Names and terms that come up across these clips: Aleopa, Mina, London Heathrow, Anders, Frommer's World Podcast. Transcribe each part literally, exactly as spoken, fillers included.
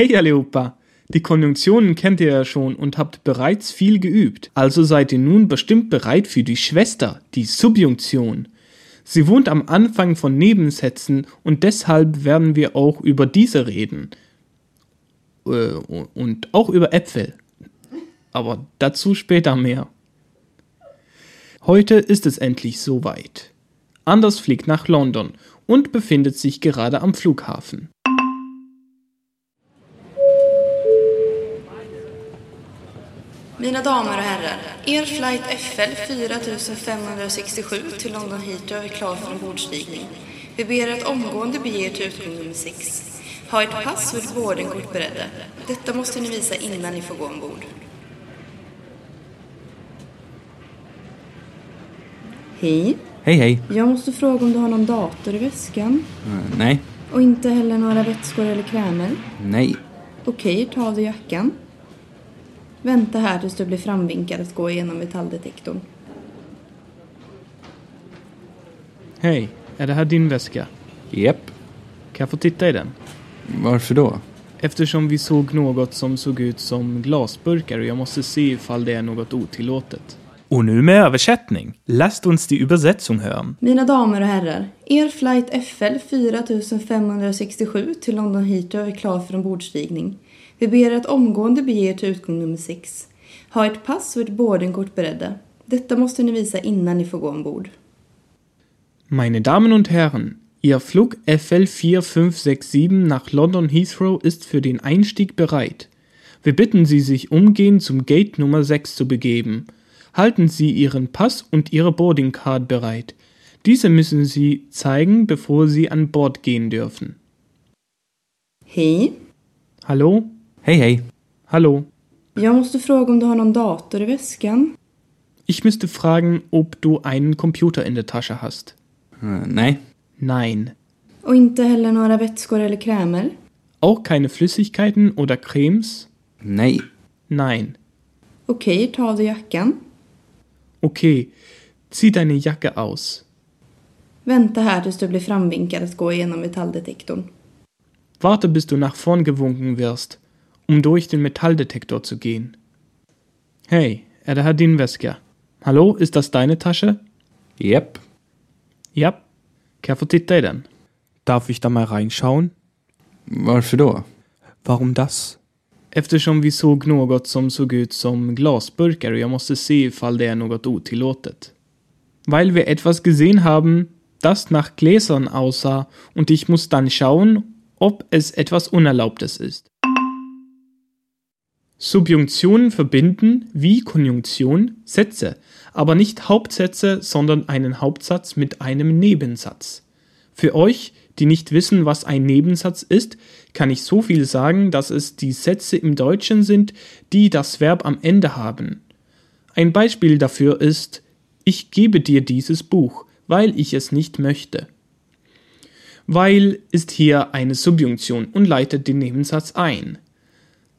Hey Aleopa, die Konjunktionen kennt ihr ja schon und habt bereits viel geübt, also seid ihr nun bestimmt bereit für die Schwester, die Subjunktion. Sie wohnt am Anfang von Nebensätzen und deshalb werden wir auch über diese reden. Äh, und auch über Äpfel. Aber dazu später mehr. Heute ist es endlich soweit. Anders fliegt nach London und befindet sich gerade am Flughafen. Mina damer och herrar, er flight F L fyrtiofem sextiosju till London Heathrow är klar för en bordstigning. Vi ber att omgående beger till utgång nummer sex. Ha ett pass och ett boardingkort beredda. Detta måste ni visa innan ni får gå ombord. Hej. Hej, hej. Jag måste fråga om du har någon dator i väskan? Mm, nej. Och inte heller några vätskor eller krämer? Nej. Okej, ta av dig jackan. Vänta här tills du blir framvinkad att gå igenom metalldetektorn. Hej, är det här din väska? Japp. Yep. Kan jag få titta i den? Varför då? Eftersom vi såg något som såg ut som glasburkar och jag måste se ifall det är något otillåtet. Och nu med översättning. Lasst uns die Übersetzung hören. Mina damer och herrar, er flight F L fyrtiofem sextiosju till London Heathrow är klar för en bordstigning. Vi ber att omgående beger till utgång nummer sex. Ha ett pass och ett boardingkort beredda. Detta måste ni visa innan ni får gå ombord. Meine Damen und Herren, Ihr Flug F L fyrtiofem sextiosju nach London Heathrow ist für den Einstieg bereit. Wir bitten Sie, sich umgehend zum Gate Nummer sechs zu begeben. Halten Sie Ihren Pass und Ihre Boarding Card bereit. Diese müssen Sie zeigen, bevor Sie an Bord gehen dürfen. Hey. Hallo? Hej, hej. Hallo. Jag måste fråga om du har någon dator i väskan? Ich müsste fragen, ob du einen Computer in der Tasche hast. Uh, nej. Nein. Och inte heller några vätskor eller krämer? Auch keine Flüssigkeiten oder Cremes? Nej. Nein. Okej, okay, ta av dig jackan. Okej, okay. Zieh deine Jacke aus. Vänta här tills du blir framvinkad att gå igenom metalldetektorn. Warte, bis du nach vorn gewunken wirst, um durch den Metalldetektor zu gehen. Hey, är det här din väska? Hallo, ist das deine Tasche? Yep. Yep. Kan jag få titta i den? Darf ich da mal reinschauen? Varför då? Warum das? Eftersom vi såg något som såg ut som glasburkar och jag måste se ifall det är något otillåtet. Weil wir etwas gesehen haben, das nach Gläsern aussah und ich muss dann schauen, ob es etwas Unerlaubtes ist. Subjunktionen verbinden, wie Konjunktion, Sätze, aber nicht Hauptsätze, sondern einen Hauptsatz mit einem Nebensatz. Für euch, die nicht wissen, was ein Nebensatz ist, kann ich so viel sagen, dass es die Sätze im Deutschen sind, die das Verb am Ende haben. Ein Beispiel dafür ist: Ich gebe dir dieses Buch, weil ich es nicht möchte. Weil ist hier eine Subjunktion und leitet den Nebensatz ein.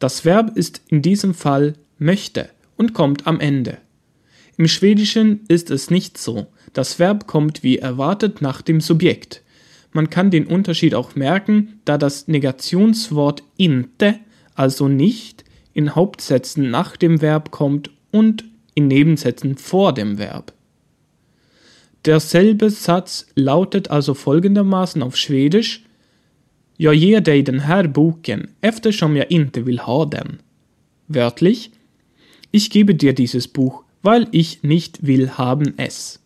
Das Verb ist in diesem Fall möchte und kommt am Ende. Im Schwedischen ist es nicht so. Das Verb kommt wie erwartet nach dem Subjekt. Man kann den Unterschied auch merken, da das Negationswort inte, also nicht, in Hauptsätzen nach dem Verb kommt und in Nebensätzen vor dem Verb. Derselbe Satz lautet also folgendermaßen auf Schwedisch: Jag ger dig den här boken, eftersom jag inte vill ha den. Wörtlich: Ich gebe dir dieses Buch, weil ich nicht will haben es.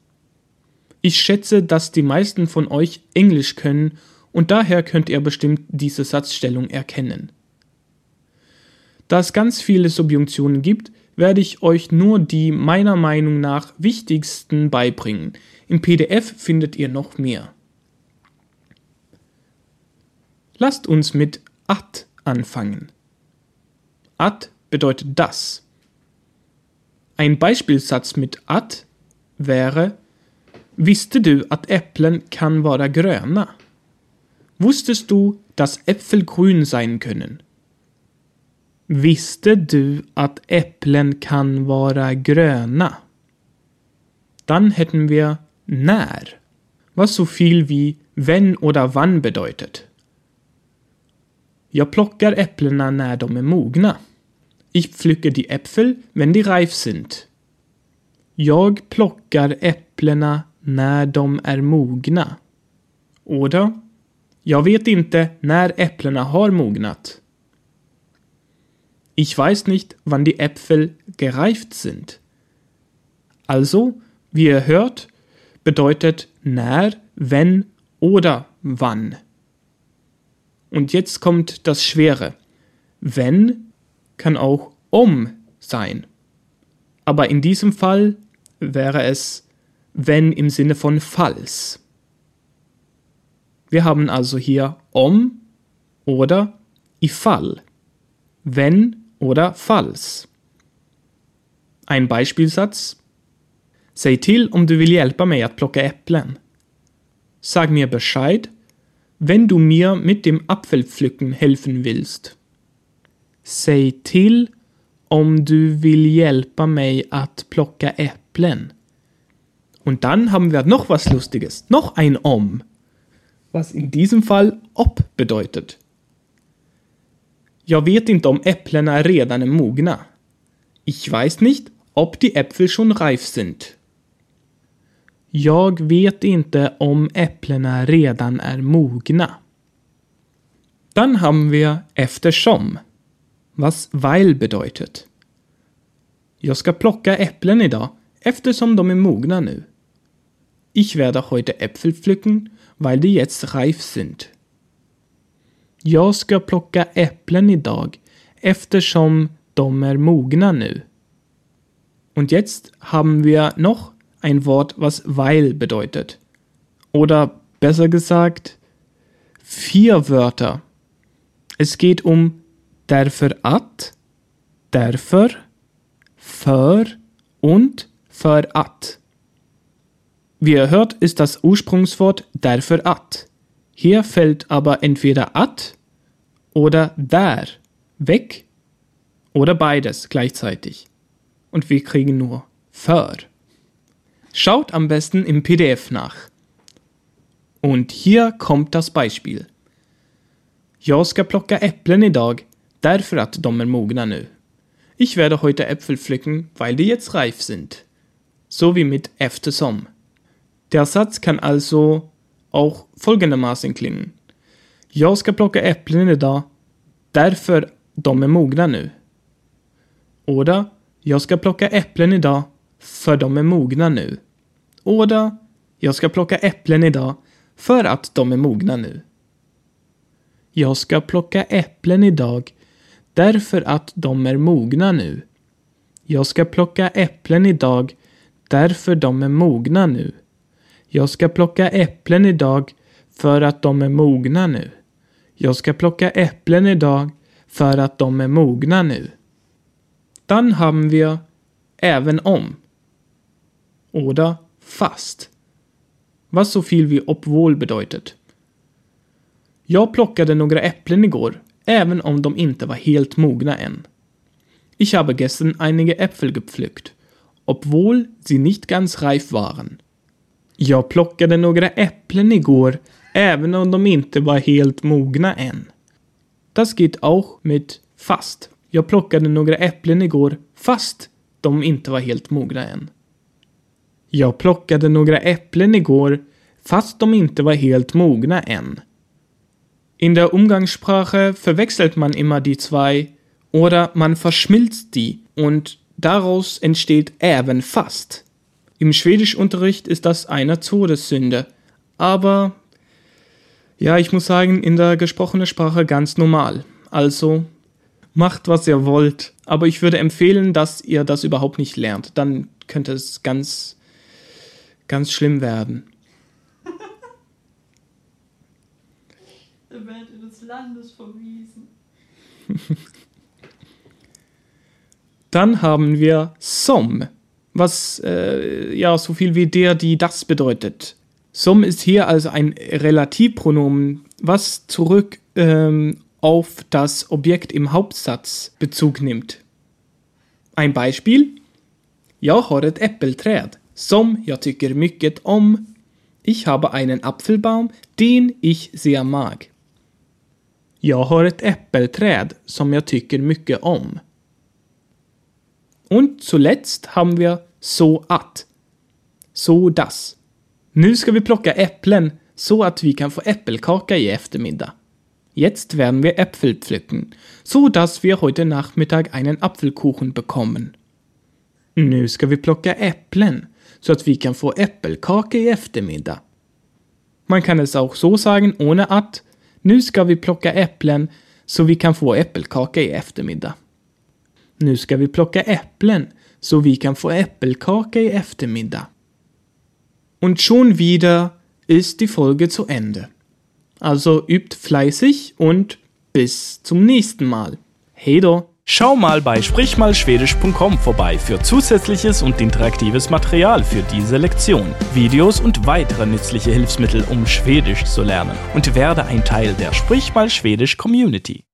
Ich schätze, dass die meisten von euch Englisch können und daher könnt ihr bestimmt diese Satzstellung erkennen. Da es ganz viele Subjunktionen gibt, werde ich euch nur die meiner Meinung nach wichtigsten beibringen. Im P D F findet ihr noch mehr. Lasst uns mit at anfangen. At bedeutet das. Ein Beispielsatz mit at wäre: Visste du att Äpplen kan vara gröna? Wusstest du, dass Äpfel grün sein können? Visste du att Äpplen kan vara gröna? Dann hätten wir när, was so viel wie wenn oder wann bedeutet. Jag plockar äpplena när de är mogna. Ich pflücke die Äpfel, wenn die reif sind. Jag plockar äpplena när de är mogna. Oder jag vet inte när äpplena har mognat. Ich weiß nicht, wann die Äpfel gereift sind. Also, wie ihr hört, bedeutet när, wenn oder wann. Und jetzt kommt das Schwere. Wenn kann auch um sein. Aber in diesem Fall wäre es wenn im Sinne von falls. Wir haben also hier om oder ifall. Wenn oder falls. Ein Beispielsatz. Säg till om du vill hjälpa mig att plocka äpplen. Sag mir Bescheid, wenn du mir mit dem Apfelpflücken helfen willst. Säg till om du vill hjälpa mig att plocka äpplen. Und dann haben wir noch was Lustiges, noch ein om, was in diesem Fall ob bedeutet. Jag vet inte om äpplena redan är mogna. Ich weiß nicht, ob die Äpfel schon reif sind. Jag vet inte om äpplena redan är mogna. Dann haben wir eftersom, was weil bedeutet. Jag ska plocka äpplen idag, eftersom de är mogna nu. Ich werde heute Äpfel pflücken, weil die jetzt reif sind. Jag ska plocka äpplen idag, eftersom de är mogna nu. Und jetzt haben wir noch ein Wort, was weil bedeutet. Oder besser gesagt, vier Wörter. Es geht um därför att, därför, för und för att. Wie ihr hört, ist das Ursprungswort därför att. Hier fällt aber entweder at oder där weg oder beides gleichzeitig. Und wir kriegen nur för. Schaut am besten im P D F nach. Und hier kommt das Beispiel. Jag ska plocka äpplen idag, därför att de är mogna nu. Ich werde heute Äpfel pflücken, weil die jetzt reif sind. So wie mit eftersom. Der Satz kann also auch folgendermaßen klingen. Jag ska plocka äpplen idag, därför de är mogna nu. Oder jag ska plocka äpplen idag, för de är mogna nu. Oder jag ska plocka äpplen idag, för att de är mogna nu. Jag ska plocka äpplen idag, därför att de är mogna nu. Jag ska plocka äpplen idag, därför de är mogna nu. Jag ska plocka äpplen idag, för att de är mogna nu. Jag ska plocka äpplen idag, för att de är mogna nu. Dann haben wir även om oder fast, was so viel wie obwohl bedeutet. Jag plockade några äpplen igår, även om de inte var helt mogna än. Ich habe gestern einige Äpfel gepflückt, obwohl sie nicht ganz reif waren. Jag plockade några äpplen igår, även om de inte var helt mogna än. Das geht auch mit fast. Jag plockade några äpplen igår, fast de inte var helt mogna än. Jag plockade några äpplen igår, fast de inte var helt mogna än. In der Umgangssprache verwechselt man immer die zwei oder man verschmilzt die und daraus entsteht även fast. Im Schwedischunterricht ist das eine Todessünde, aber ja, ich muss sagen, in der gesprochenen Sprache ganz normal. Also macht, was ihr wollt, aber ich würde empfehlen, dass ihr das überhaupt nicht lernt. Dann könnte es ganz, ganz schlimm werden. Ihr werdet des Landes verwiesen. Dann haben wir som, was äh, ja so viel wie der, die, das bedeutet. Som ist hier also ein Relativpronomen, was zurück ähm, auf das Objekt im Hauptsatz Bezug nimmt. Ein Beispiel. Jag har ett äppelträd, som jag tycker mycket om. Ich habe einen Apfelbaum, den ich sehr mag. Jag har ett äppelträd som jag tycker mycket om. Und zuletzt haben wir so att. So das. Nu ska vi plocka äpplen så att vi kan få äppelkaka i eftermiddag. Jetzt werden wir Äpfel pflücken, so dass wir heute Nachmittag einen Apfelkuchen bekommen. Nu ska vi plocka äpplen, så att vi kan få äppelkaka i eftermiddag. Man kann es auch so sagen ohne att. Nu ska vi plocka äpplen, så vi kan få äppelkaka i eftermiddag. Nu ska vi plocka äpplen, så vi kan få äppelkaka i eftermiddag. Und schon wieder ist die Folge zu Ende. Also übt fleißig und bis zum nächsten Mal. Hej då! Schau mal bei Sprichmalschwedisch punkt com vorbei für zusätzliches und interaktives Material für diese Lektion, Videos und weitere nützliche Hilfsmittel, um Schwedisch zu lernen, und werde ein Teil der Sprichmalschwedisch Community.